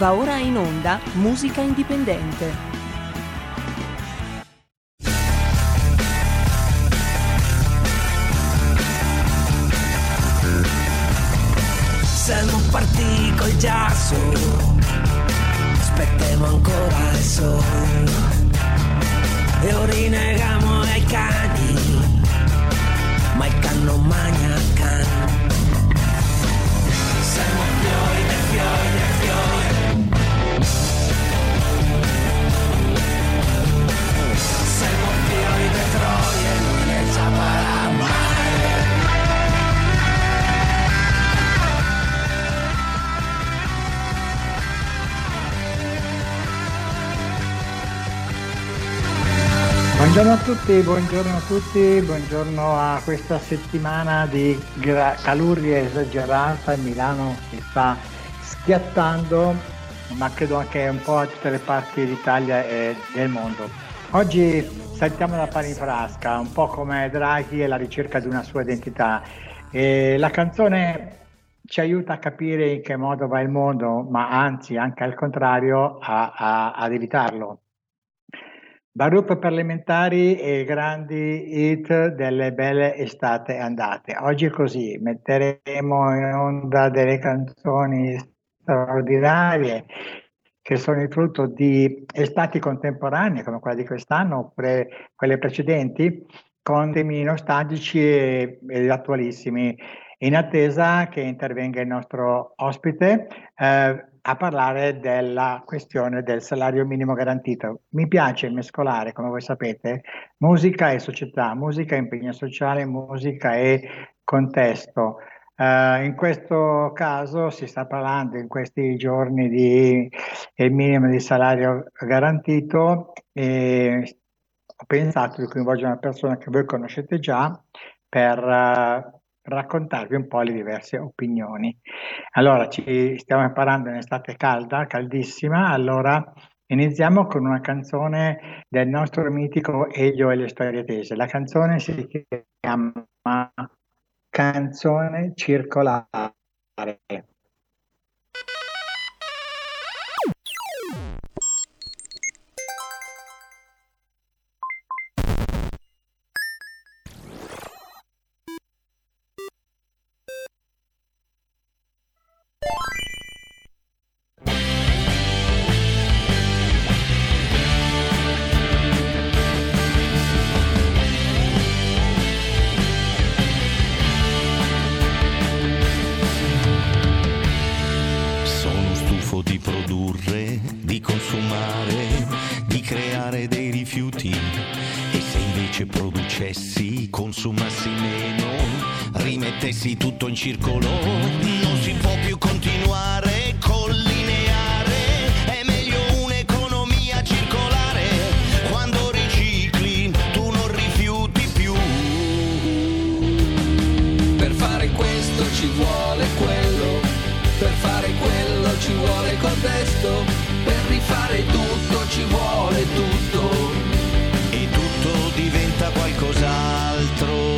Va ora in onda Musica Indipendente. Siamo partiti col giasso, aspettiamo ancora il sole, e orinegamo ai cani, ma il canno magna il canno. Siamo fiori del fiori del fiore. Siamo fiori del troie, non ne saprà mai. Buongiorno a tutti, buongiorno a tutti, buongiorno a questa settimana di calurria esagerata. Milano si sta schiattando, ma credo anche un po' a tutte le parti d'Italia e del mondo. Oggi saltiamo la panifrasca, un po' come Draghi e la ricerca di una sua identità. E la canzone ci aiuta a capire in che modo va il mondo, ma anzi anche al contrario ad evitarlo. Barup parlamentari e grandi hit delle belle estate andate. Oggi è così, metteremo in onda delle canzoni straordinarie che sono il frutto di estati contemporanee come quella di quest'anno oppure quelle precedenti, con temi nostalgici e attualissimi, in attesa che intervenga il nostro ospite a parlare della questione del salario minimo garantito. Mi piace mescolare, come voi sapete, musica e società, musica e impegno sociale, musica e contesto. In questo caso si sta parlando in questi giorni di il minimo di salario garantito e ho pensato di coinvolgere una persona che voi conoscete già per raccontarvi un po' le diverse opinioni. Allora, ci stiamo imparando in estate calda, caldissima, allora iniziamo con una canzone del nostro mitico Elio e le storie tese. La canzone si chiama Canzone Circolare. Tutto in circolo, non si può più continuare col lineare, è meglio un'economia circolare, quando ricicli tu non rifiuti più. Per fare questo ci vuole quello, per fare quello ci vuole contesto, per rifare tutto ci vuole tutto, e tutto diventa qualcos'altro.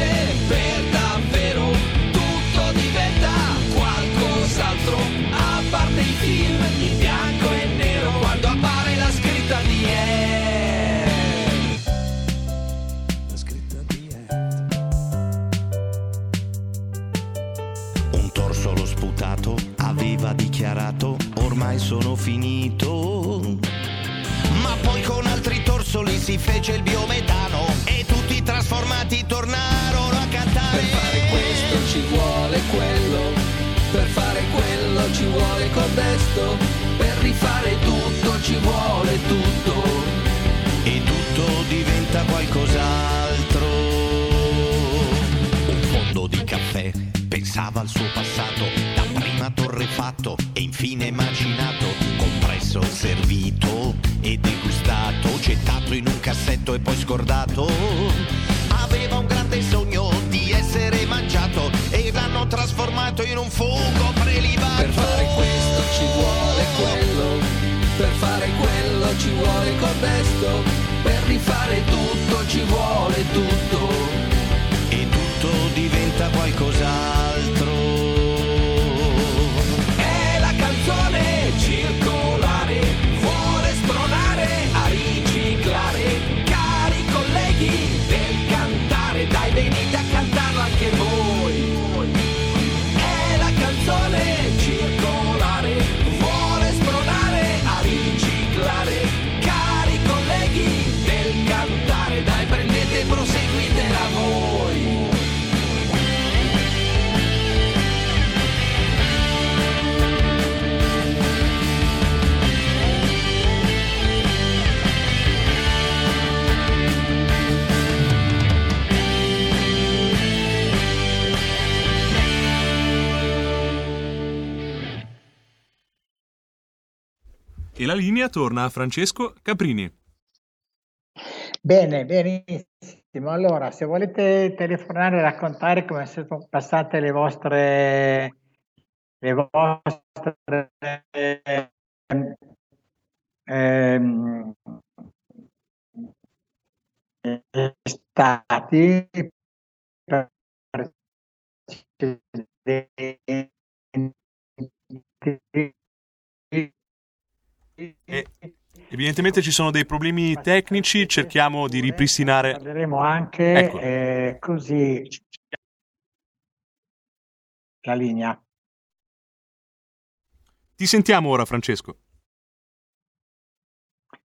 Per davvero tutto diventa qualcos'altro, a parte i film in bianco e nero quando appare la scritta di Ed. La scritta di Ed. Un torsolo sputato aveva dichiarato ormai sono finito, ma poi con altri torsoli si fece il biometano e tutti trasformati tornarono a cantare. Per fare questo ci vuole quello, per fare quello ci vuole contesto, per rifare tutto ci vuole tutto, e tutto diventa qualcos'altro. Un fondo di caffè pensava al suo passato, dapprima torrefatto e infine macinato, compresso, servito e degustato, gettato in un cassetto e poi scordato. Aveva un grande sogno di essere mangiato e l'hanno trasformato in un fungo prelibato. Per fare questo ci vuole quello, per fare quello ci vuole contesto, per rifare tutto ci vuole tutto, diventa qualcos'altro. e la linea torna a Francesco Caprini. Bene, benissimo. Allora, se volete telefonare e raccontare come sono passate le vostre stati evidentemente ci sono dei problemi tecnici, cerchiamo di ripristinare. Parleremo anche così la linea. Ti sentiamo ora, Francesco.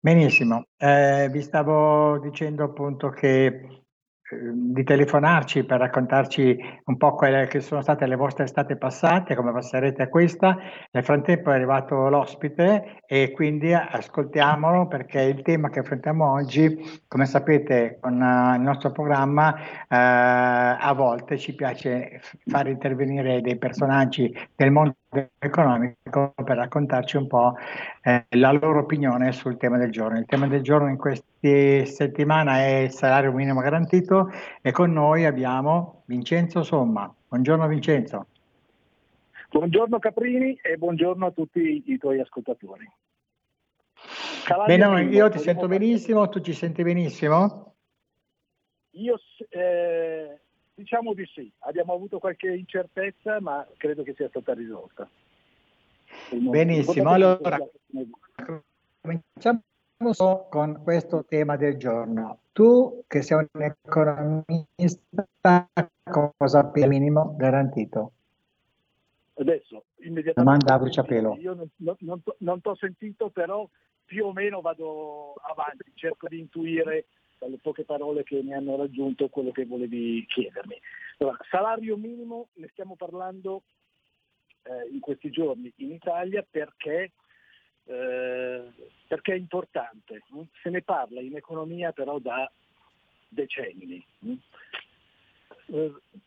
Benissimo, vi stavo dicendo appunto che di telefonarci per raccontarci un po' quelle che sono state le vostre estate passate, come passerete a questa. Nel frattempo è arrivato l'ospite e quindi ascoltiamolo, perché il tema che affrontiamo oggi, come sapete, con il nostro programma a volte ci piace far intervenire dei personaggi del mondo economico per raccontarci un po' la loro opinione sul tema del giorno. Il tema del giorno in questa settimana è il salario minimo garantito e con noi abbiamo Vincenzo Somma. Buongiorno Vincenzo. Buongiorno Caprini e buongiorno a tutti i tuoi ascoltatori. Bene, io ti sento benissimo, tu ci senti benissimo? Io diciamo di sì, abbiamo avuto qualche incertezza, ma credo che sia stata risolta. Benissimo, allora cominciamo con questo tema del giorno. Tu, che sei un economista, cosa pensi del minimo garantito? Adesso, immediatamente. Domanda a bruciapelo. Io non t'ho sentito, però più o meno vado avanti, cerco di intuire dalle poche parole che mi hanno raggiunto quello che volevi chiedermi. Allora, salario minimo, ne stiamo parlando in questi giorni in Italia perché è importante. Se ne parla in economia però da decenni.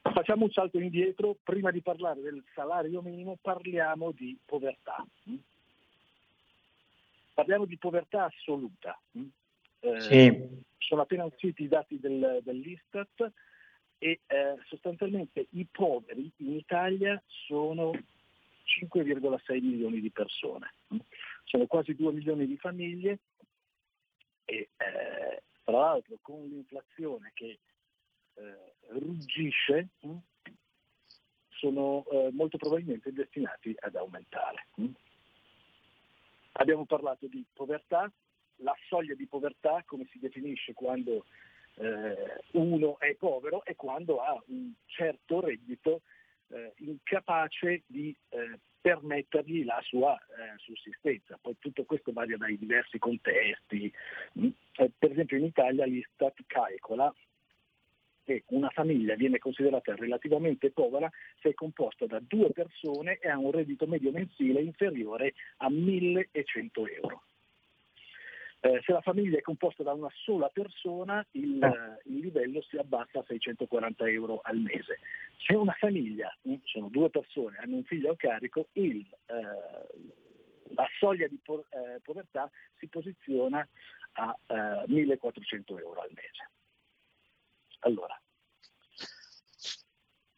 Facciamo un salto indietro, prima di parlare del salario minimo parliamo di povertà. Parliamo di povertà assoluta. Sì. Sono appena usciti i dati dell'Istat e sostanzialmente i poveri in Italia sono 5,6 milioni di persone, sono quasi 2 milioni di famiglie e tra l'altro con l'inflazione che ruggisce sono molto probabilmente destinati ad aumentare. Abbiamo parlato di povertà. La soglia di povertà, come si definisce quando uno è povero, è quando ha un certo reddito incapace di permettergli la sua sussistenza. Poi tutto questo varia dai diversi contesti. Per esempio in Italia l'Istat calcola che una famiglia viene considerata relativamente povera se è composta da due persone e ha un reddito medio mensile inferiore a 1.100 euro. Se la famiglia è composta da una sola persona il livello si abbassa a 640 euro al mese. Se una famiglia, sono due persone, hanno un figlio a carico, la soglia di povertà si posiziona a 1.400 euro al mese. Allora,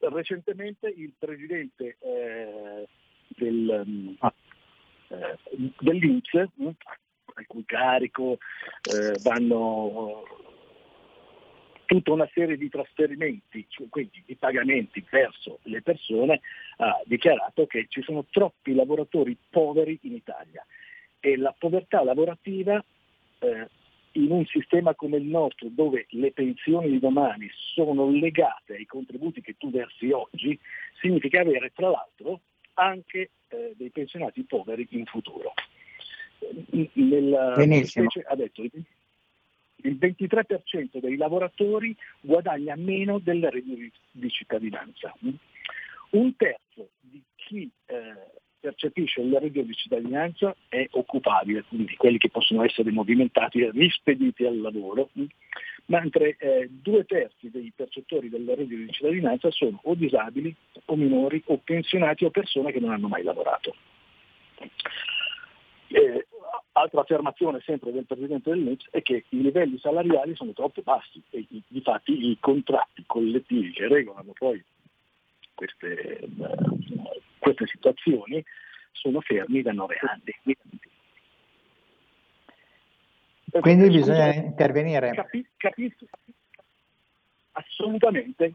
recentemente il presidente dell'Inps, al cui carico vanno tutta una serie di trasferimenti, cioè quindi di pagamenti verso le persone, ha dichiarato che ci sono troppi lavoratori poveri in Italia e la povertà lavorativa in un sistema come il nostro, dove le pensioni di domani sono legate ai contributi che tu versi oggi, significa avere tra l'altro anche dei pensionati poveri in futuro. Specie, ha detto il 23% dei lavoratori guadagna meno del reddito di cittadinanza. Un terzo di chi percepisce il reddito di cittadinanza è occupabile, quindi quelli che possono essere movimentati, rispediti al lavoro, mentre due terzi dei percettori del reddito di cittadinanza sono o disabili o minori o pensionati o persone che non hanno mai lavorato. Altra affermazione sempre del presidente dell'Inps è che i livelli salariali sono troppo bassi e difatti i contratti collettivi che regolano poi queste situazioni sono fermi da 9 anni. Quindi bisogna intervenire. Capisco. Assolutamente.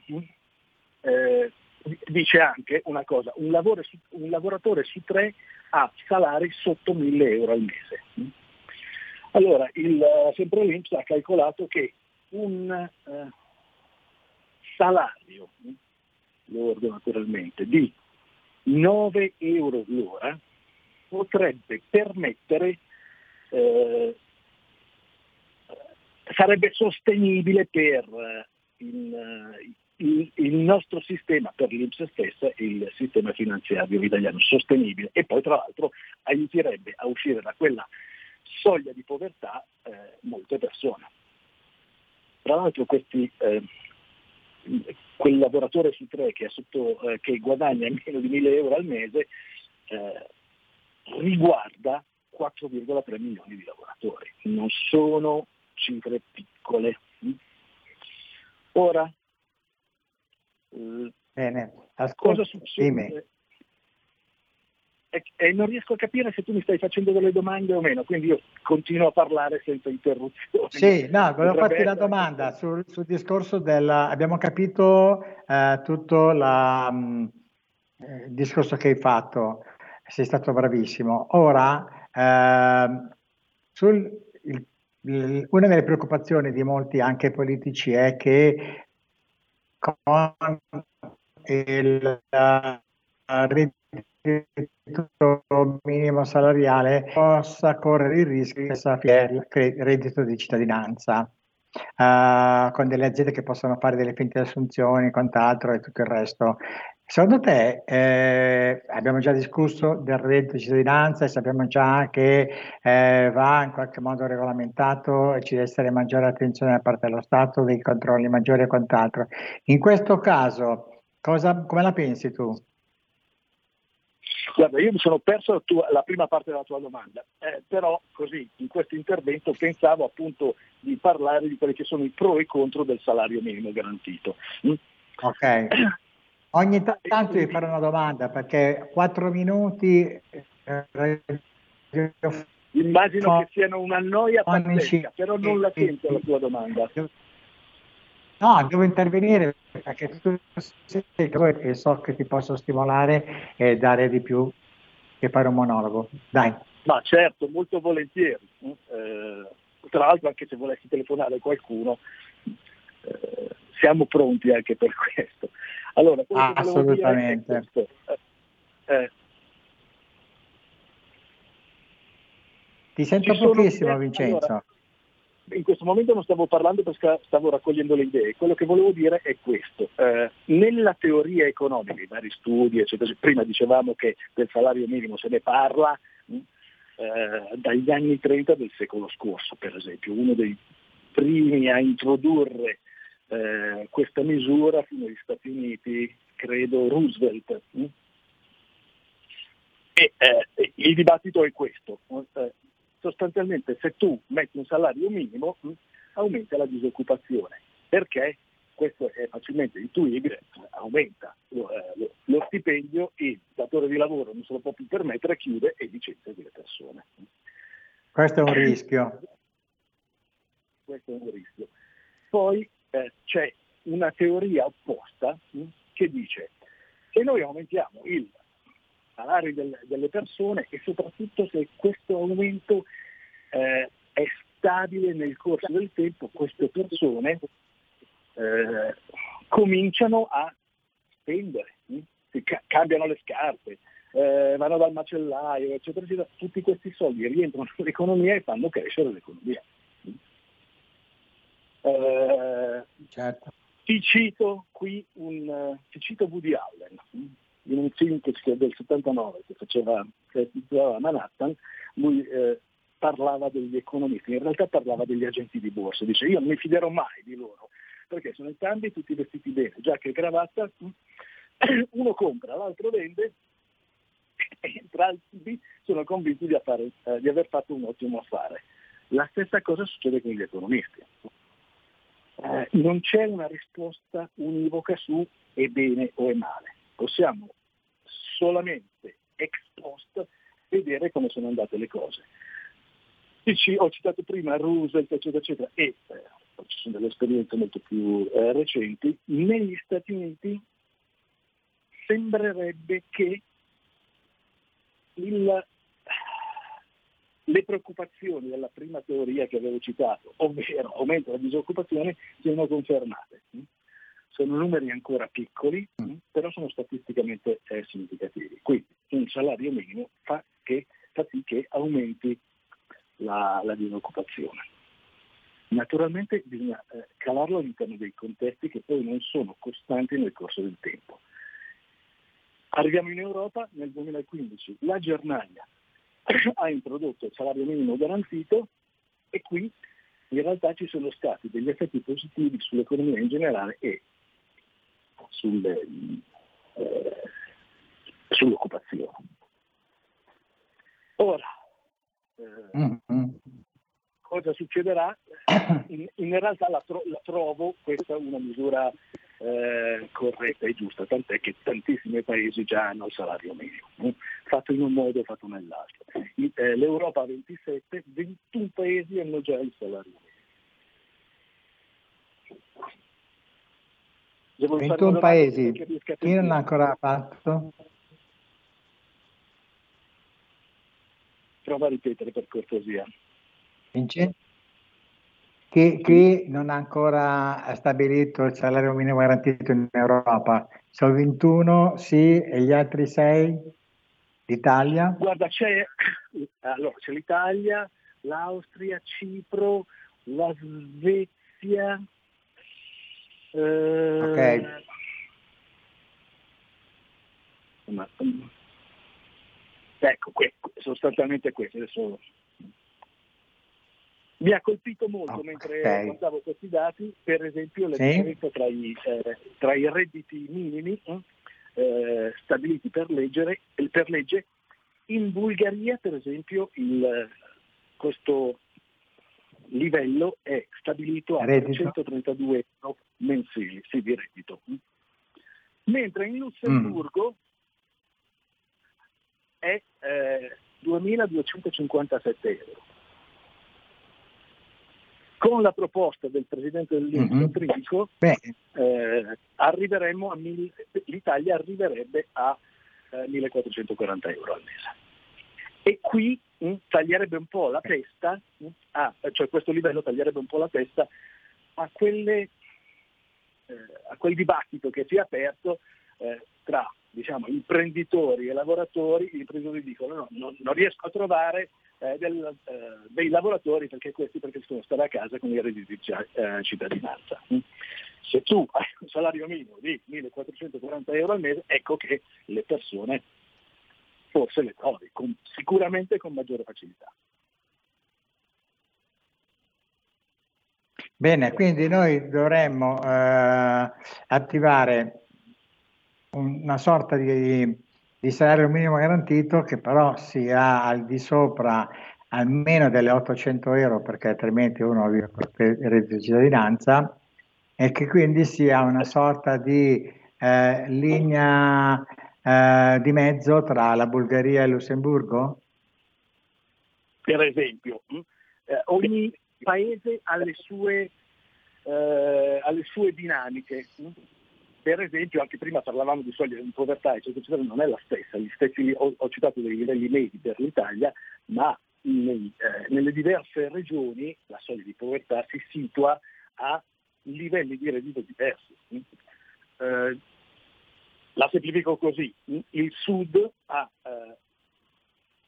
Dice anche una cosa, un lavoratore su 3 ha salari sotto 1.000 euro al mese. Allora, sempre l'Inps ha calcolato che un salario, lordo naturalmente, di 9 euro l'ora potrebbe permettere, sarebbe sostenibile per il nostro sistema, per l'Inps stessa, il sistema finanziario italiano, sostenibile, e poi tra l'altro aiuterebbe a uscire da quella soglia di povertà molte persone. Tra l'altro quel lavoratore su 3 che guadagna meno di 1.000 euro al mese riguarda 4,3 milioni di lavoratori, non sono cifre piccole. Ora, bene, ascolta, cosa succede? E non riesco a capire se tu mi stai facendo delle domande o meno, quindi io continuo a parlare senza interruzioni. Sì, no, volevo farti la domanda sul discorso abbiamo capito tutto il discorso che hai fatto, sei stato bravissimo. Ora, una delle preoccupazioni di molti, anche politici, è che con il reddito minimo salariale possa correre il rischio del reddito di cittadinanza, con delle aziende che possono fare delle finte assunzioni, quant'altro e tutto il resto. Secondo te, abbiamo già discusso del reddito di cittadinanza e sappiamo già che va in qualche modo regolamentato e ci deve essere maggiore attenzione da parte dello Stato, dei controlli maggiori e quant'altro. In questo caso, come la pensi tu? Guarda, io mi sono perso la prima parte della tua domanda, però così in questo intervento pensavo appunto di parlare di quelli che sono i pro e i contro del salario minimo garantito. Ok. Ogni tanto vi farò una domanda, perché 4 minuti... Immagino che siano una noia pazzesca, però non la sento la tua domanda. No, devo intervenire, perché tu so che ti posso stimolare e dare di più che fare un monologo. Dai. Ma certo, molto volentieri. Tra l'altro, anche se volessi telefonare a qualcuno, siamo pronti anche per questo. Allora, assolutamente. Questo, ti sento pochissimo, Vincenzo. Allora, in questo momento non stavo parlando perché stavo raccogliendo le idee. Quello che volevo dire è questo. Nella teoria economica, i vari studi, eccetera, prima dicevamo che del salario minimo se ne parla dagli anni 30 del secolo scorso, per esempio. Uno dei primi a introdurre questa misura fu negli Stati Uniti, credo Roosevelt. E il dibattito è questo. Sostanzialmente, se tu metti un salario minimo, aumenta la disoccupazione, perché questo è facilmente intuibile, aumenta lo stipendio e il datore di lavoro non se lo può più permettere, chiude e licenzia delle persone. Questo è un rischio. Poi c'è una teoria opposta che dice che noi aumentiamo il salari delle persone e soprattutto se questo aumento è stabile nel corso del tempo, queste persone cominciano a spendere, cambiano le scarpe, vanno dal macellaio, eccetera, eccetera. Tutti questi soldi rientrano nell'economia e fanno crescere l'economia. Certo. Ti cito Woody Allen. In un film del 79 che faceva Manhattan, lui parlava degli economisti, in realtà parlava degli agenti di borsa, dice io non mi fiderò mai di loro, perché sono entrambi tutti vestiti bene, giacca e cravatta, uno compra, l'altro vende, e entrambi sono convinti di aver fatto un ottimo affare. La stessa cosa succede con gli economisti. Non c'è una risposta univoca su è bene o è male. Possiamo solamente ex post vedere come sono andate le cose. Ho citato prima Roosevelt, eccetera, eccetera, e ci sono delle esperienze molto più recenti. Negli Stati Uniti sembrerebbe che le preoccupazioni della prima teoria che avevo citato, ovvero aumento della disoccupazione, siano confermate. Sono numeri ancora piccoli, però sono statisticamente significativi. Quindi un salario minimo fa sì che aumenti la disoccupazione. Naturalmente bisogna calarlo all'interno dei contesti che poi non sono costanti nel corso del tempo. Arriviamo in Europa nel 2015, la Germania ha introdotto il salario minimo garantito e qui in realtà ci sono stati degli effetti positivi sull'economia in generale e sull'occupazione. Ora, cosa succederà? In realtà la trovo questa una misura corretta e giusta, tant'è che tantissimi paesi già hanno il salario minimo, fatto in un modo o fatto nell'altro. L'Europa ha 27, 21 paesi hanno già il salario minimo. 21 paesi, chi non ha ancora fatto? Prova a ripetere per cortesia. Vincenzo? Che non ha ancora stabilito il salario minimo garantito in Europa. Sono 21, sì, e gli altri 6? L'Italia? Guarda, c'è l'Italia, l'Austria, Cipro, la Svezia. Ok. Ecco, sostanzialmente questo. Adesso mi ha colpito molto mentre guardavo questi dati, per esempio la differenza tra i redditi minimi stabiliti per legge. In Bulgaria, per esempio, questo livello è stabilito a 132 euro mensili di reddito, mentre in Lussemburgo è 2.257 euro. Con la proposta del presidente dell'Inps, l'Italia arriverebbe a 1.440 euro al mese. E qui taglierebbe un po' la testa, cioè questo livello taglierebbe un po' la testa a quel dibattito che si è aperto tra, diciamo, imprenditori e lavoratori. Gli imprenditori dicono non riesco a trovare dei lavoratori perché sono stati a casa con i redditi di cittadinanza. Se tu hai un salario minimo di 1.440 euro al mese, ecco che le persone forse le trovi sicuramente con maggiore facilità. Bene, quindi noi dovremmo attivare una sorta di salario minimo garantito che però sia al di sopra almeno delle 800 euro, perché altrimenti uno vive con il reddito di cittadinanza, e che quindi sia una sorta di linea di mezzo tra la Bulgaria e Lussemburgo? Per esempio, ogni paese ha le sue dinamiche. Per esempio, anche prima parlavamo di soglia di povertà, eccetera, non è la stessa. Gli stessi, ho citato dei livelli medi per l'Italia, ma nelle diverse regioni la soglia di povertà si situa a livelli di reddito diversi. La semplifico così: il sud ha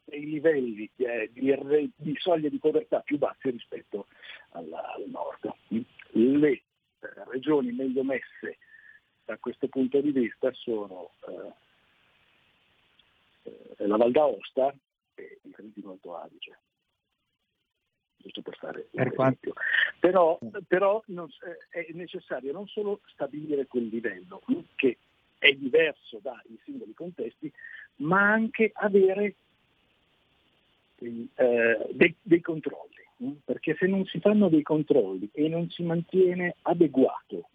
dei livelli di soglie di povertà più bassi rispetto al nord. Le regioni meglio messe da questo punto di vista sono la Val d'Aosta e il Trentino Alto Adige, giusto per fare un esempio. Però è necessario non solo stabilire quel livello, che è diverso dai singoli contesti, ma anche avere dei controlli, perché se non si fanno dei controlli e non si mantiene adeguato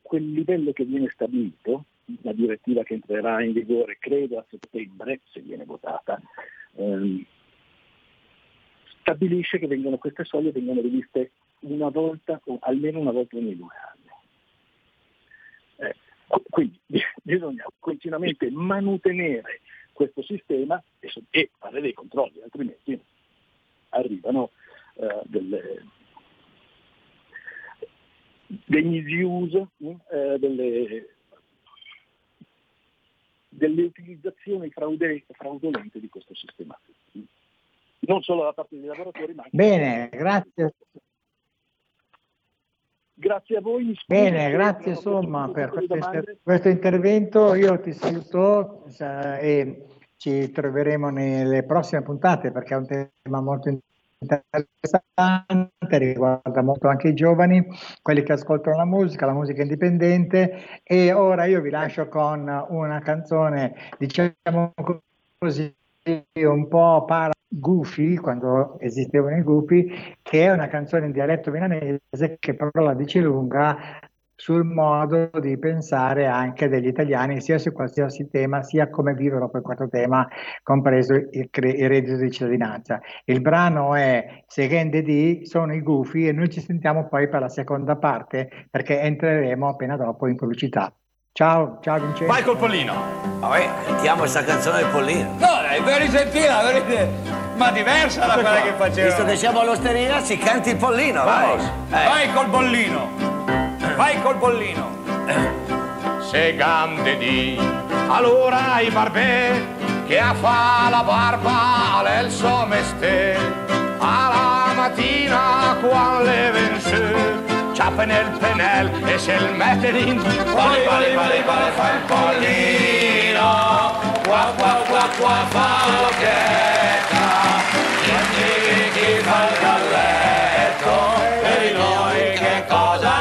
quel livello che viene stabilito, la direttiva che entrerà in vigore credo a settembre, se viene votata, stabilisce che queste soglie vengono riviste una volta o almeno una volta ogni 2 anni. Quindi bisogna continuamente mantenere questo sistema e fare dei controlli, altrimenti arrivano dei misuse, delle utilizzazioni fraudolente di questo sistema. Non solo da parte dei lavoratori, ma anche... Bene, grazie. Grazie a voi. Bene, grazie Somma per questo intervento. Io ti saluto e ci troveremo nelle prossime puntate, perché è un tema molto interessante, riguarda molto anche i giovani, quelli che ascoltano la musica indipendente. E ora io vi lascio con una canzone, diciamo così, un po' Gufi, quando esistevano i Gufi, che è una canzone in dialetto milanese che però la dice lunga sul modo di pensare anche degli italiani, sia su qualsiasi tema, sia come vivono per questo tema, compreso il reddito di cittadinanza. Il brano è Seghende di Sono i Gufi, e noi ci sentiamo poi per la seconda parte, perché entreremo appena dopo in pubblicità. Ciao Vincenzo. Vai col Pollino. Vabbè, sentiamo questa canzone del Pollino. No, è vero, sentila, ma diversa da quella che faceva. Visto che siamo all'osteria, si canti il Pollino. Vamos. Vai. Vai col Pollino. Vai col Pollino. Se gande di, allora i barbè, che a fa la barba all'el someste, alla mattina quando le vense. Ciappe nel penel e se il mette in Polli fa il Pollino, qua fa l'occhietta, chi fa il galletto, per noi che cosa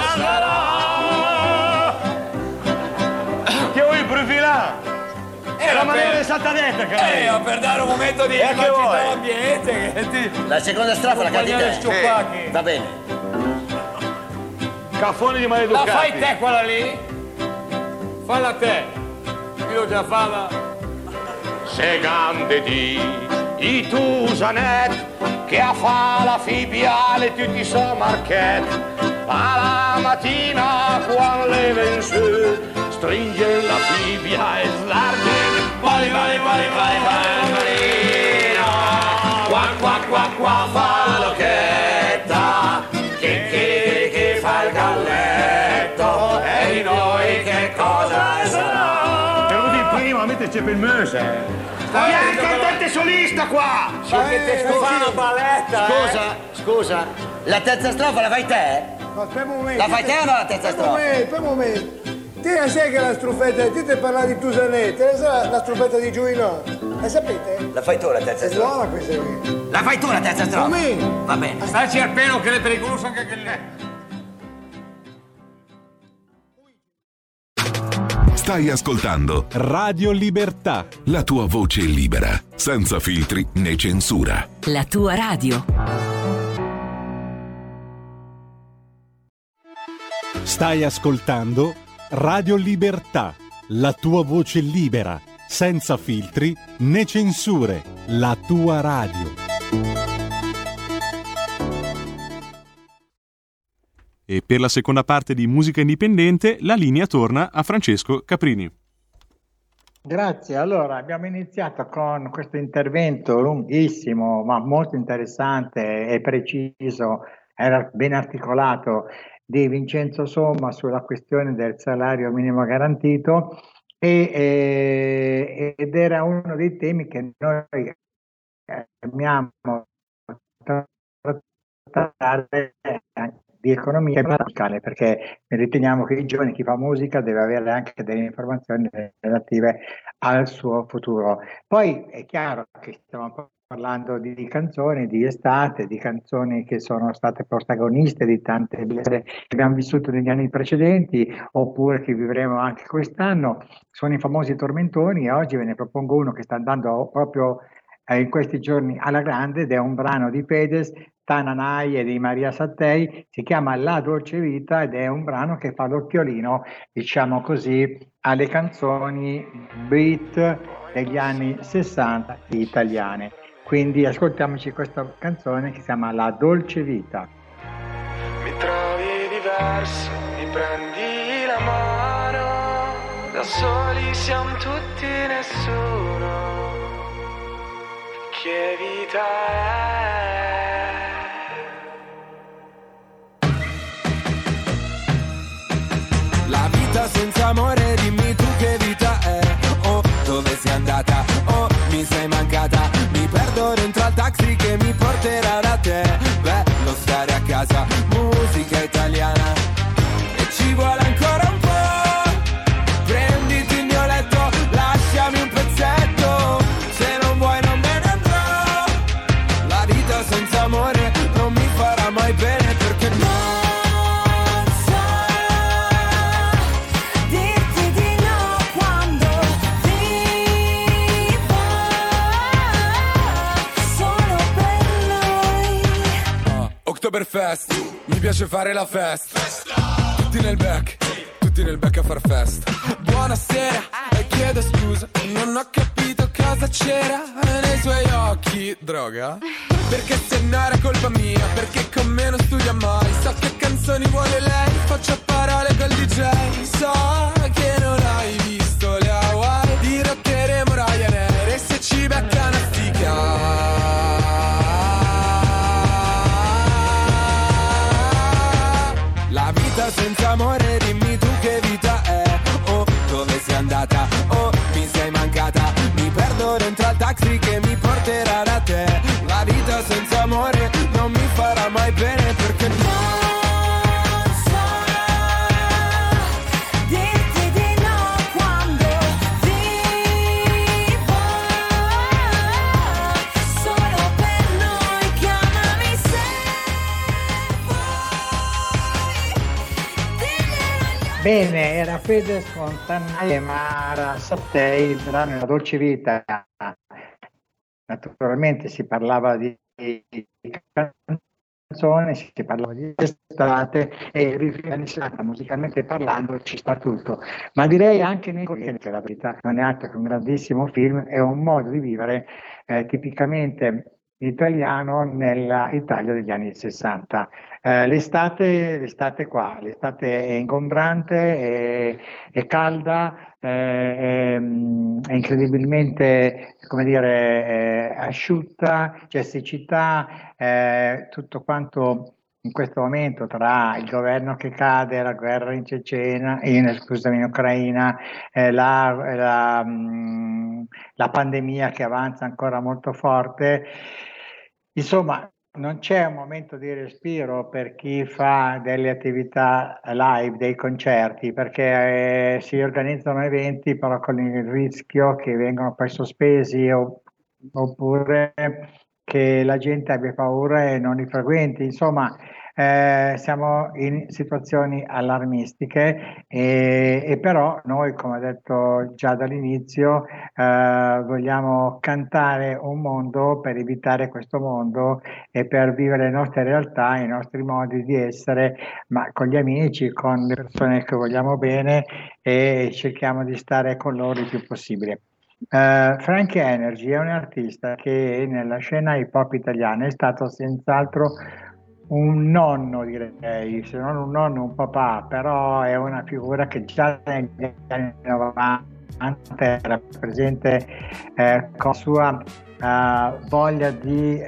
sarà? Che vuoi profilare? Era la maniera esatta detta che per dare un momento di ambiente che ti... La seconda strofa la canti te, va bene. Caffoni di maleducati. La fai te quella lì? Falla te. Io già falla. Se gande di i tusanet che a fa la fibiale tutti so marchet. Alla mattina quando le vense stringe la fibia e slarge. Vai Marina. Qua fa la locchetta. Che fa il galletto e di noi che cosa sarà? Te lo dico prima, metterci per il mese. Stai un cantante solista qua! Che te Stefano Baletta! Scusa, la terza strofa la fai te? No, aspetta un momento. La fai te o no la terza strofa? Per un momento. Te sai che la strofetta, te parla di Tusanet, te sai la strofetta di Giuino? La sapete? La fai tu la terza strofa? Buona questa qui. La fai tu la terza strofa? Va bene. Staci al pelo che è pericoloso anche che lei. Stai ascoltando Radio Libertà, la tua voce libera, senza filtri né censura. La tua radio. Stai ascoltando Radio Libertà, la tua voce libera, senza filtri né censure. La tua radio. E per la seconda parte di Musica Indipendente la linea torna a Francesco Caprini. Grazie, allora abbiamo iniziato con questo intervento lunghissimo ma molto interessante e preciso, era ben articolato, di Vincenzo Somma sulla questione del salario minimo garantito ed era uno dei temi che noi abbiamo trattare di economia musicale, perché riteniamo che i giovani, chi fa musica, deve avere anche delle informazioni relative al suo futuro. Poi è chiaro che stiamo parlando di canzoni, di estate, di canzoni che sono state protagoniste di tante belle che abbiamo vissuto negli anni precedenti oppure che vivremo anche quest'anno. Sono i famosi tormentoni e oggi ve ne propongo uno che sta andando proprio in questi giorni alla grande ed è un brano di Fedez, Tananai e di Mara Sattei, si chiama La Dolce Vita ed è un brano che fa l'occhiolino, diciamo così, alle canzoni beat degli anni 60 italiane. Quindi ascoltiamoci questa canzone che si chiama La Dolce Vita. Mi trovi diverso, mi prendi la mano, da soli siamo tutti nessuno. Che vita è? La vita senza amore, dimmi tu che vita è. Oh, dove sei andata? Oh, mi sei mancata. Mi perdo dentro al taxi che mi porterà da te. Bello stare a casa, musica italiana. E ci vuole ancora un po'. Prenditi il mio letto, lasciami un pezzetto. Se non vuoi non me ne andrò. La vita senza amore non mi farà mai bene perché no. Oktoberfest, mi piace fare la festa. Tutti nel back a far festa. Buonasera, e chiedo scusa, non ho capito cosa c'era nei suoi occhi. Droga? Perché se no era colpa mia, perché con me non studia mai. So che canzoni vuole lei, faccio parole col DJ. So che non hai visto le Hawaii, dirotteremo Ryanair e se ci becca una stica. Senza amore dimmi tu che vita è. Oh, dove sei andata? Oh, mi sei mancata. Mi perdo dentro al taxi che mi porterà da te. La vita senza amore non mi farà mai bene perché no. Bene, era Fedez con Tananai e Mara Sattei, il brano La Dolce Vita. Naturalmente si parlava di canzone, si parlava di estate e rifinanziata musicalmente parlando ci sta tutto. Ma direi anche nei che la verità non è altro che un grandissimo film, è un modo di vivere tipicamente italiano nell'Italia degli anni 60. L'estate qua, l'estate è ingombrante, è calda, è incredibilmente, come dire, asciutta, c'è siccità, tutto quanto in questo momento tra il governo che cade, la guerra in Ucraina, la pandemia che avanza ancora molto forte. Insomma, non c'è un momento di respiro per chi fa delle attività live, dei concerti, perché si organizzano eventi però con il rischio che vengano poi sospesi oppure che la gente abbia paura e non li frequenti. Insomma, siamo in situazioni allarmistiche e però noi, come ho detto già dall'inizio, vogliamo cantare un mondo per evitare questo mondo e per vivere le nostre realtà, i nostri modi di essere, ma con gli amici, con le persone che vogliamo bene e cerchiamo di stare con loro il più possibile. Frank Energy è un artista che nella scena hip hop italiana è stato senz'altro un nonno, direi, se non un nonno, un papà, però è una figura che già negli anni 90 era presente con la sua voglia di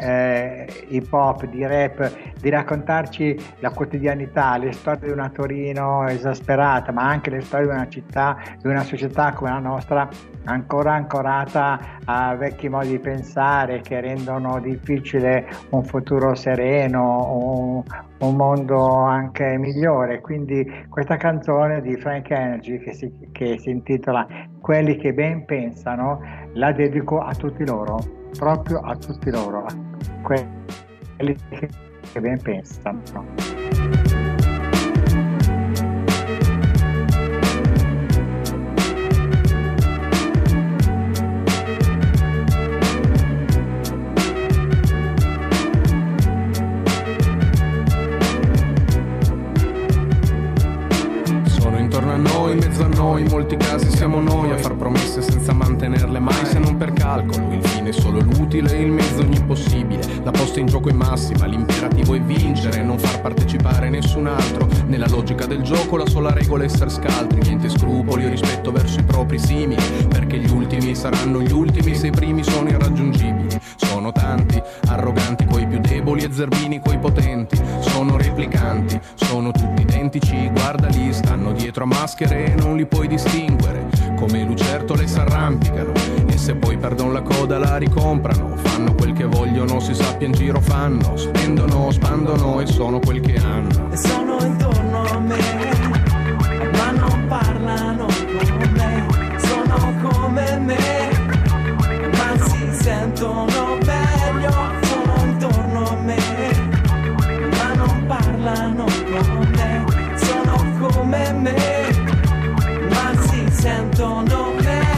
hip hop, di rap, di raccontarci la quotidianità, le storie di una Torino esasperata, ma anche le storie di una città, di una società come la nostra ancora ancorata a vecchi modi di pensare che rendono difficile un futuro sereno, un mondo anche migliore. Quindi questa canzone di Frank Energy che si intitola Quelli che ben pensano la dedico a tutti loro, proprio a tutti loro, quelli che ben pensano. In molti casi siamo noi a far promesse senza mantenerle mai, se non per calcolo, il fine è solo l'utile, il mezzo ogni possibile, la posta in gioco è massima, l'imperativo è vincere, non far partecipare nessun altro, nella logica del gioco la sola regola è essere scaltri, niente scrupoli o rispetto verso i propri simili, perché gli ultimi saranno gli ultimi se i primi sono irraggiungibili, sono tanti, arroganti coi più deboli e zerbini coi potenti, sono replicanti, sono tutti identici, guarda lì, stanno dietro a maschere e non li puoi distinguere, come lucertole s'arrampicano e se poi perdono la coda la ricomprano, fanno quel che vogliono, si sappia in giro fanno, spendono, spandono e sono quel che hanno. E sono intorno a me, ma non parlano con me, sono come me, ma si sentono meglio, sono intorno a me, ma non parlano con me, sono come me.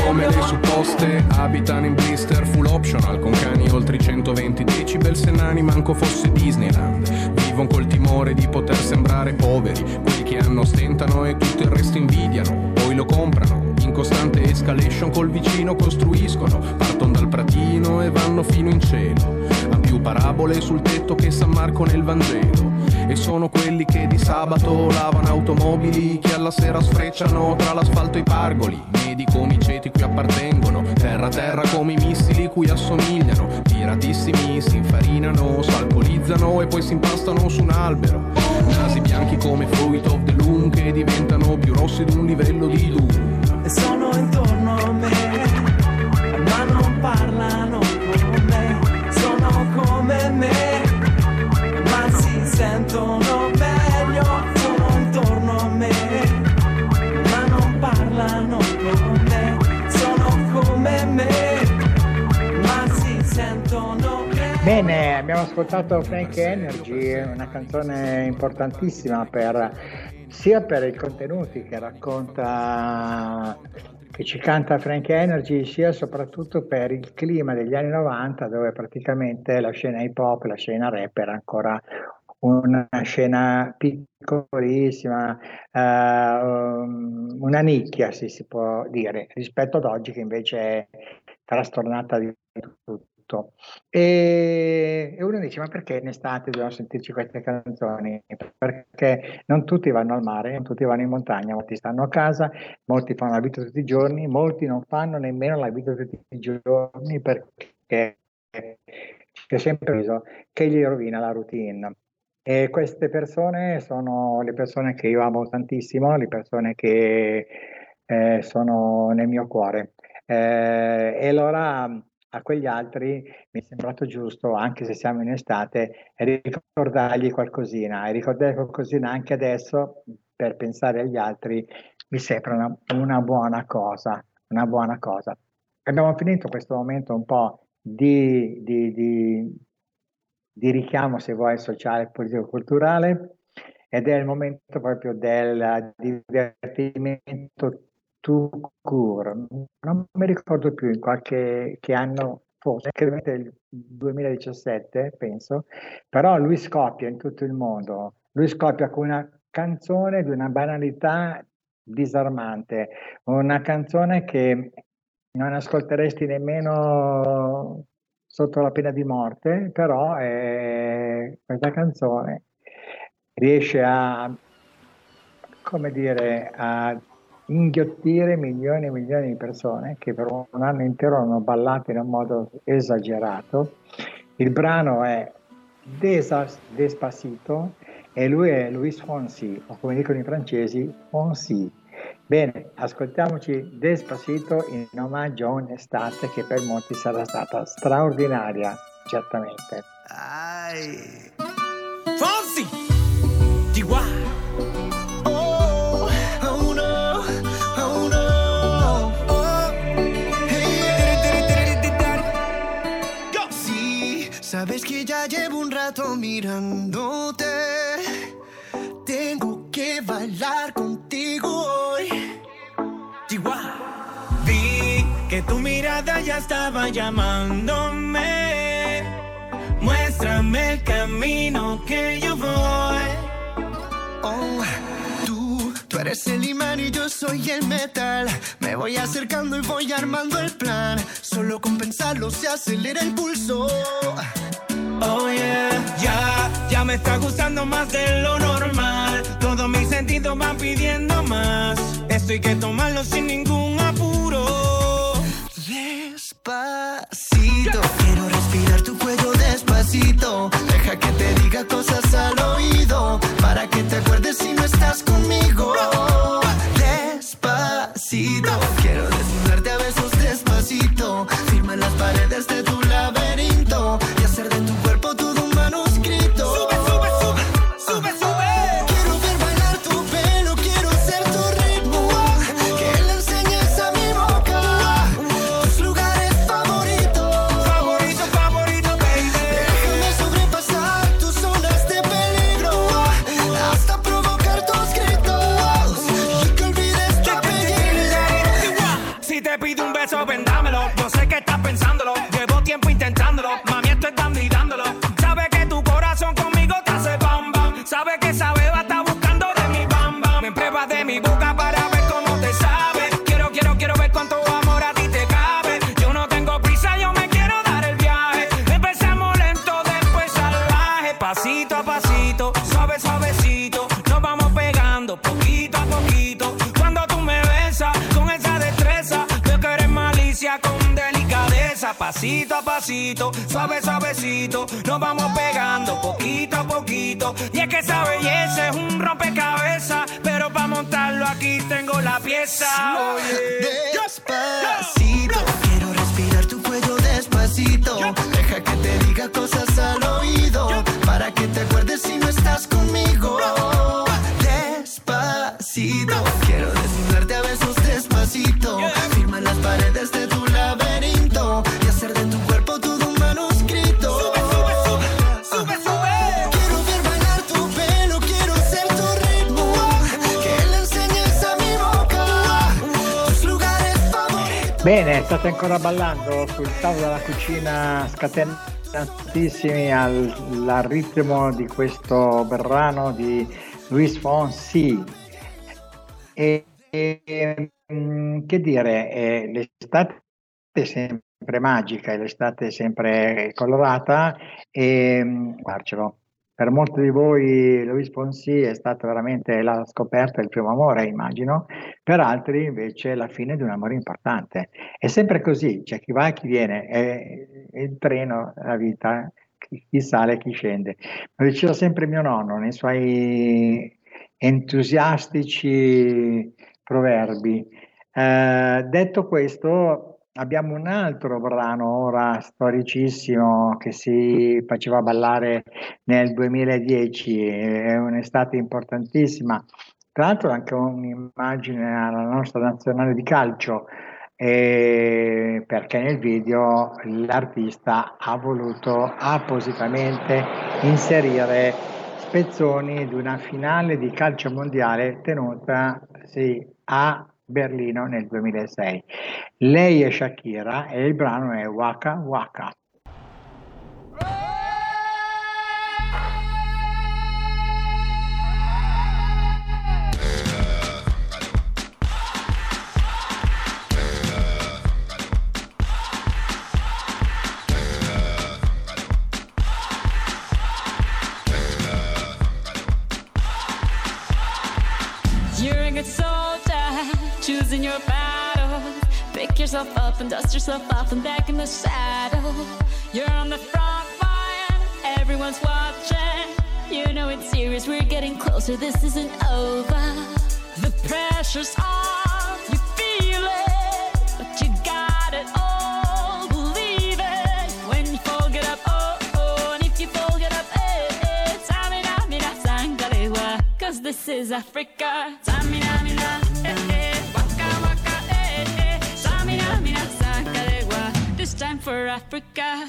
Come le supposte abitano in blister full optional, con cani oltre i 120 decibel, se nani manco fosse Disneyland. Vivono col timore di poter sembrare poveri, quelli che hanno ostentano e tutto il resto invidiano, poi lo comprano. In costante escalation col vicino costruiscono, partono dal pratino e vanno fino in cielo, ha più parabole sul tetto che San Marco nel Vangelo. E sono quelli che di sabato lavano automobili, che alla sera sfrecciano tra l'asfalto e i pargoli, medi come i ceti cui appartengono, terra terra come i missili cui assomigliano, tiratissimi si infarinano, s'alcolizzano e poi si impastano su un albero, nasi bianchi come fruit of the loom che diventano più rossi di un livello di luna. E sono intorno a me, ma non parlano con me, sono come me, ma si sentono meglio, sono intorno a me, ma non parlano con me, sono come me, ma si sentono meglio. Bene, abbiamo ascoltato Frank Energy, una canzone importantissima per sia per i contenuti che racconta, che ci canta Frank Energy, sia soprattutto per il clima degli anni 90, dove praticamente la scena hip hop, la scena rap era ancora una scena piccolissima, una nicchia si può dire, rispetto ad oggi che invece è trastornata di tutto. E uno dice, ma perché in estate dobbiamo sentirci queste canzoni? Perché non tutti vanno al mare, non tutti vanno in montagna, molti stanno a casa, molti fanno la vita tutti i giorni, molti non fanno nemmeno la vita tutti i giorni perché c'è sempre riso che gli rovina la routine. E queste persone sono le persone che io amo tantissimo, le persone che sono nel mio cuore. E allora a quegli altri mi è sembrato giusto, anche se siamo in estate, ricordargli qualcosina, e ricordare qualcosina anche adesso per pensare agli altri mi sembra una buona cosa, una buona cosa. Abbiamo finito questo momento un po' di richiamo, se vuoi, sociale, politico, culturale, ed è il momento proprio del divertimento tout court. Non mi ricordo più in che anno fosse, credo il 2017 penso, però lui scoppia in tutto il mondo, lui scoppia con una canzone di una banalità disarmante, una canzone che non ascolteresti nemmeno sotto la pena di morte, però questa canzone riesce a, come dire, a inghiottire milioni e milioni di persone che per un anno intero hanno ballato in un modo esagerato. Il brano è Despacito e lui è Luis Fonsi, o come dicono i francesi, Fonsi, Bene, ascoltiamoci Despacito in omaggio a un'estate che per molti sarà stata straordinaria, certamente. Ai. Fonsi! Di qua! Sabes que ya llevo un rato mirándote. Tengo que bailar contigo hoy. Vi que tu mirada ya estaba llamándome. Muéstrame el camino que yo voy. Oh, tú eres el imán y yo soy el metal. Me voy acercando y voy armando el plan. Solo con pensarlo se acelera el pulso. Oh yeah, ya me está gustando más de lo normal. Todos mis sentidos van pidiendo más. Esto hay que tomarlo sin ningún apuro. Despacito, quiero respirar tu cuello despacito. Deja que te diga cosas al oído, para que te acuerdes si no estás conmigo. Despacito, quiero desnudarte a besos despacito. Firma las paredes de tu laberinto y hacer de tu cuerpo todo un manuscrito. Sube, sube, sube, sube, sube. Quiero ver bailar tu pelo, quiero ser tu ritmo. Que le enseñes a mi boca tus lugares favoritos. Favorito, favorito, baby. Déjame sobrepasar tus zonas de peligro, hasta provocar tus gritos y que olvides tu apellido. Si te pido un beso, ven dámelo. Yo sé que estás pensándolo, llevo tiempo intentándolo. Mami, esto es dando y dándolo. Sabes que tu corazón conmigo te hace bam bam. Sabes que esa beba está buscando de mi bam bam. Me pruebas de mi boca para ver cómo te sabe. Quiero, quiero ver cuánto amor a ti te cabe. Yo no tengo prisa, yo me quiero dar el viaje. Empezamos lento, después salvaje. Pasito a pasito, suave, suavecito. Nos vamos pegando poquito a poquito. Cuando tú me besas con esa destreza, veo que eres malicia con delicadeza. Pasito a pasito, suave suavecito, nos vamos pegando poquito a poquito. Y es que esa belleza es un rompecabezas, pero para montarlo aquí tengo la pieza. Oye, despacito, quiero respirar tu cuello despacito. Deja que te diga cosas al oído, para que te acuerdes si no estás conmigo. Despacito, quiero desnudarte a besos despacito. Firma las paredes de tu laberinto y hacer de tu cuerpo todo un manuscrito. Sube, sube, sube, sube, sube. Quiero ver bailar tu pelo, quiero ser tu ritmo. Que le enseñes a mi boca tus lugares favoritos. Bene, state ancora ballando sul tavolo della cucina scatenatissimi al ritmo di questo brano di Luis Fonsi. E che dire, l'estate è sempre magica e l'estate è sempre colorata e guardarcelo. Per molti di voi Luis Fonsi è stata veramente la scoperta del primo amore, immagino, per altri invece la fine di un amore importante. È sempre così, c'è chi va e chi viene, è il treno, la vita, chi sale e chi scende. Lo diceva sempre mio nonno nei suoi entusiastici proverbi. Detto questo, abbiamo un altro brano ora storicissimo che si faceva ballare nel 2010, è un'estate importantissima, tra l'altro anche un'immagine alla nostra nazionale di calcio. Perché nel video l'artista ha voluto appositamente inserire spezzoni di una finale di calcio mondiale tenuta a Berlino nel 2006. Lei è Shakira e il brano è Waka Waka. Choosing your battles, pick yourself up and dust yourself off and back in the saddle. You're on the front line, everyone's watching. You know it's serious, we're getting closer, this isn't over. the pressure's on, you feel it, but you got it all, believe it, when you fold it up, oh, oh, and if you fold it up, eh, eh, Tamina, mina, sangalewa, cause this is Africa, Tamina, mina, eh, eh, waka, waka, eh, eh, Tamina, mina, sangalewa, this time for Africa.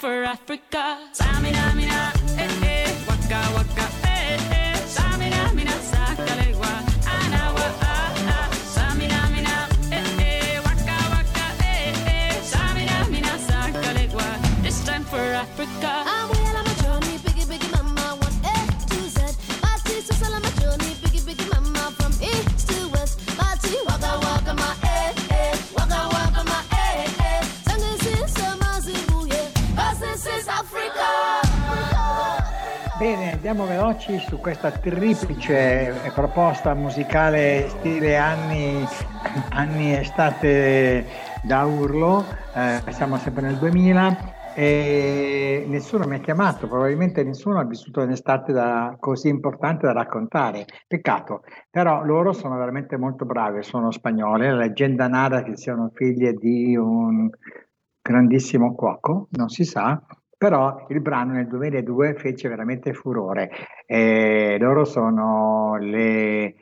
For Africa, Samina mina, eh eh, waka waka, eh eh, Samina mina, sakalewa, anawa ah ah, Samina mina, eh eh, waka waka, eh eh, Samina mina, sakalewa, this time for Africa. I will on my journey, biggie biggie mama, 1 A to Z. My sisters all on my journey, biggie biggie mama, from east to west. My city, waka waka, my eh eh, waka waka, my eh eh, Zangezi sama zimbuye. Bene, andiamo veloci su questa triplice proposta musicale stile anni estate da urlo, siamo sempre nel 2000 e nessuno mi ha chiamato, probabilmente nessuno ha vissuto un'estate così importante da raccontare, peccato, però loro sono veramente molto bravi, sono spagnoli, la leggenda narra che siano figlie di un grandissimo cuoco, non si sa, però il brano nel 2002 fece veramente furore. Loro sono le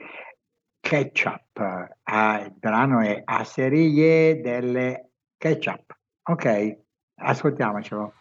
Ketchup, il brano è A Serie delle Ketchup, ok, ascoltiamocelo.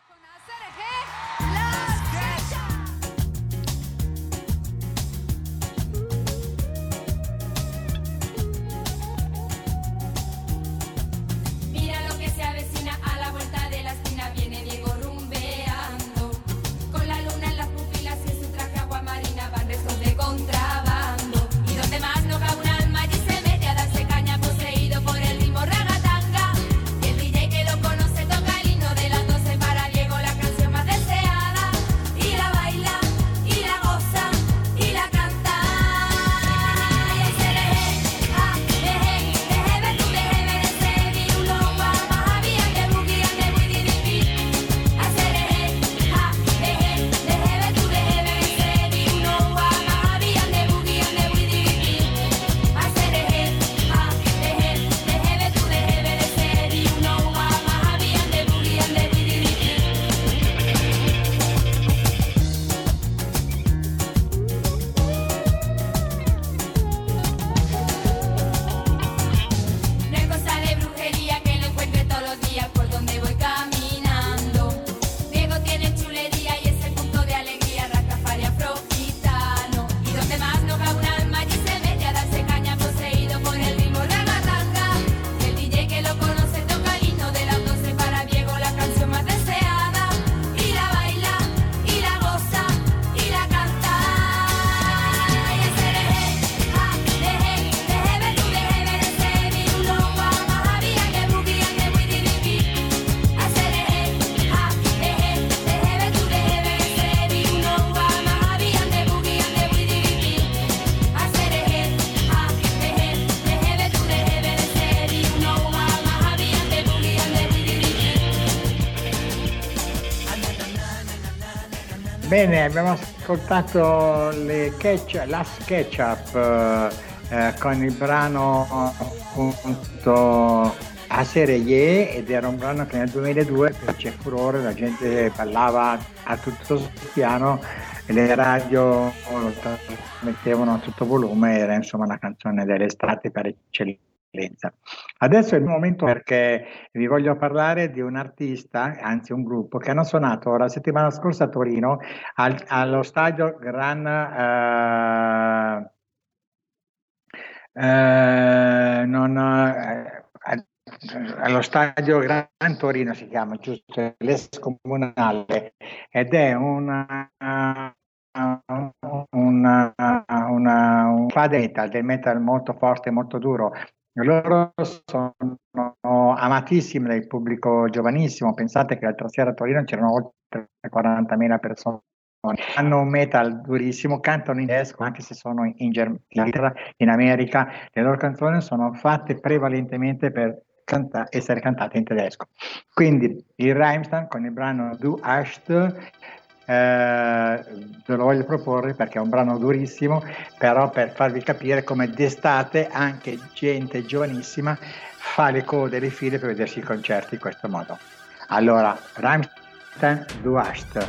Bene, abbiamo ascoltato le Las Ketchup con il brano appunto A Serie, ed era un brano che nel 2002 fece furore, la gente ballava a tutto piano, le radio mettevano a tutto volume, era insomma una canzone dell'estate per eccellenza. Adesso è il momento perché vi voglio parlare di un artista, anzi un gruppo, che hanno suonato la settimana scorsa a Torino allo stadio Gran allo stadio Gran Torino si chiama, giusto, l'ex comunale, ed è una padetta del metal molto forte, molto duro. Loro sono amatissimi dal pubblico giovanissimo. Pensate che l'altra sera a Torino c'erano oltre 40.000 persone. Hanno un metal durissimo, cantano in tedesco, anche se sono in Germania, in America. Le loro canzoni sono fatte prevalentemente per essere cantate in tedesco. Quindi il Rammstein con il brano Du hast, ve lo voglio proporre perché è un brano durissimo, però per farvi capire come d'estate anche gente giovanissima fa le code e le file per vedersi i concerti in questo modo. Allora, Rammstein, Du hast.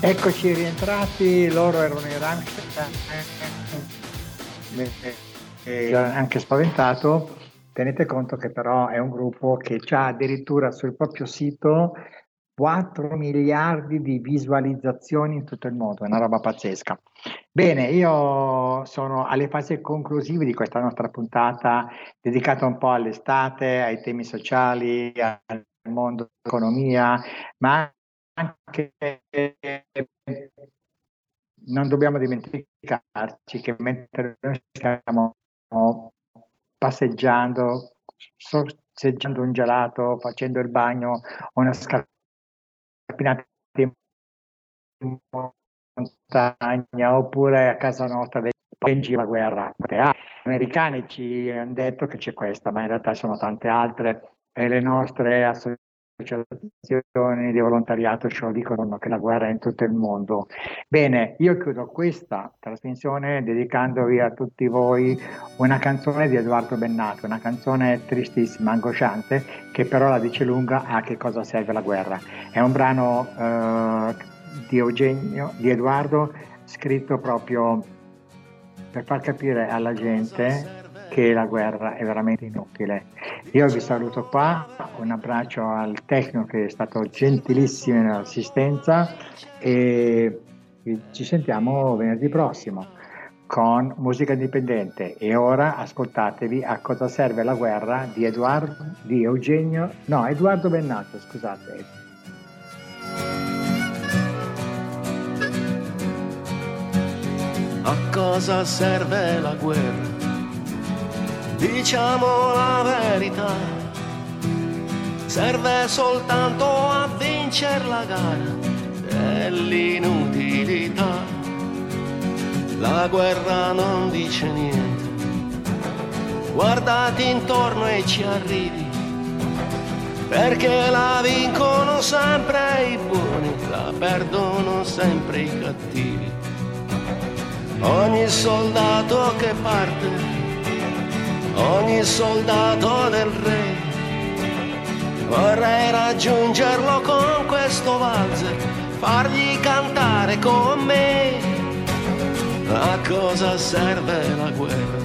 Eccoci rientrati, loro erano i Rammstein, anche spaventato. Tenete conto che però è un gruppo che ha addirittura sul proprio sito 4 miliardi di visualizzazioni in tutto il mondo, è una roba pazzesca. Bene, io sono alle fasi conclusive di questa nostra puntata dedicata un po' all'estate, ai temi sociali, al mondo dell'economia, ma anche non dobbiamo dimenticarci che mentre noi stiamo passeggiando, sorseggiando un gelato, facendo il bagno o una scarpinata in montagna oppure a casa nostra, poi in giro la guerra. Gli americani ci hanno detto che c'è questa, ma in realtà sono tante altre, e le nostre associazioni di volontariato ce lo dicono che la guerra è in tutto il mondo. Bene, io chiudo questa trasmissione dedicandovi a tutti voi una canzone di Edoardo Bennato, una canzone tristissima, angosciante, che però la dice lunga a che cosa serve la guerra. È un brano di Edoardo, scritto proprio per far capire alla gente che la guerra è veramente inutile. Io vi saluto qua, un abbraccio al tecnico che è stato gentilissimo in assistenza e ci sentiamo venerdì prossimo. con musica indipendente. E ora ascoltatevi A cosa serve la guerra di Edoardo Bennato, scusate. A cosa serve la guerra? Diciamo la verità, serve soltanto a vincere la gara dell'inutilità. La guerra non dice niente, guardati intorno e ci arrivi, perché la vincono sempre i buoni, la perdono sempre i cattivi. Ogni soldato che parte, ogni soldato del re, vorrei raggiungerlo con questo valzer, fargli cantare con me. A cosa serve la guerra?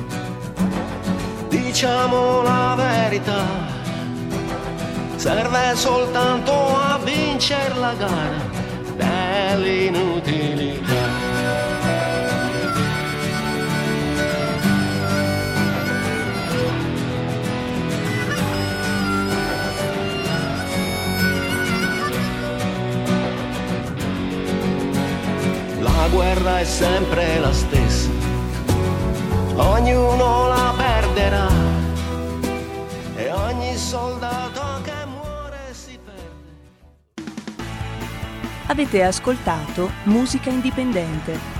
Diciamo la verità, serve soltanto a vincere la gara dell'inutilità. La guerra è sempre la stessa, ognuno la perderà e ogni soldato che muore si perde. Avete ascoltato Musica Indipendente.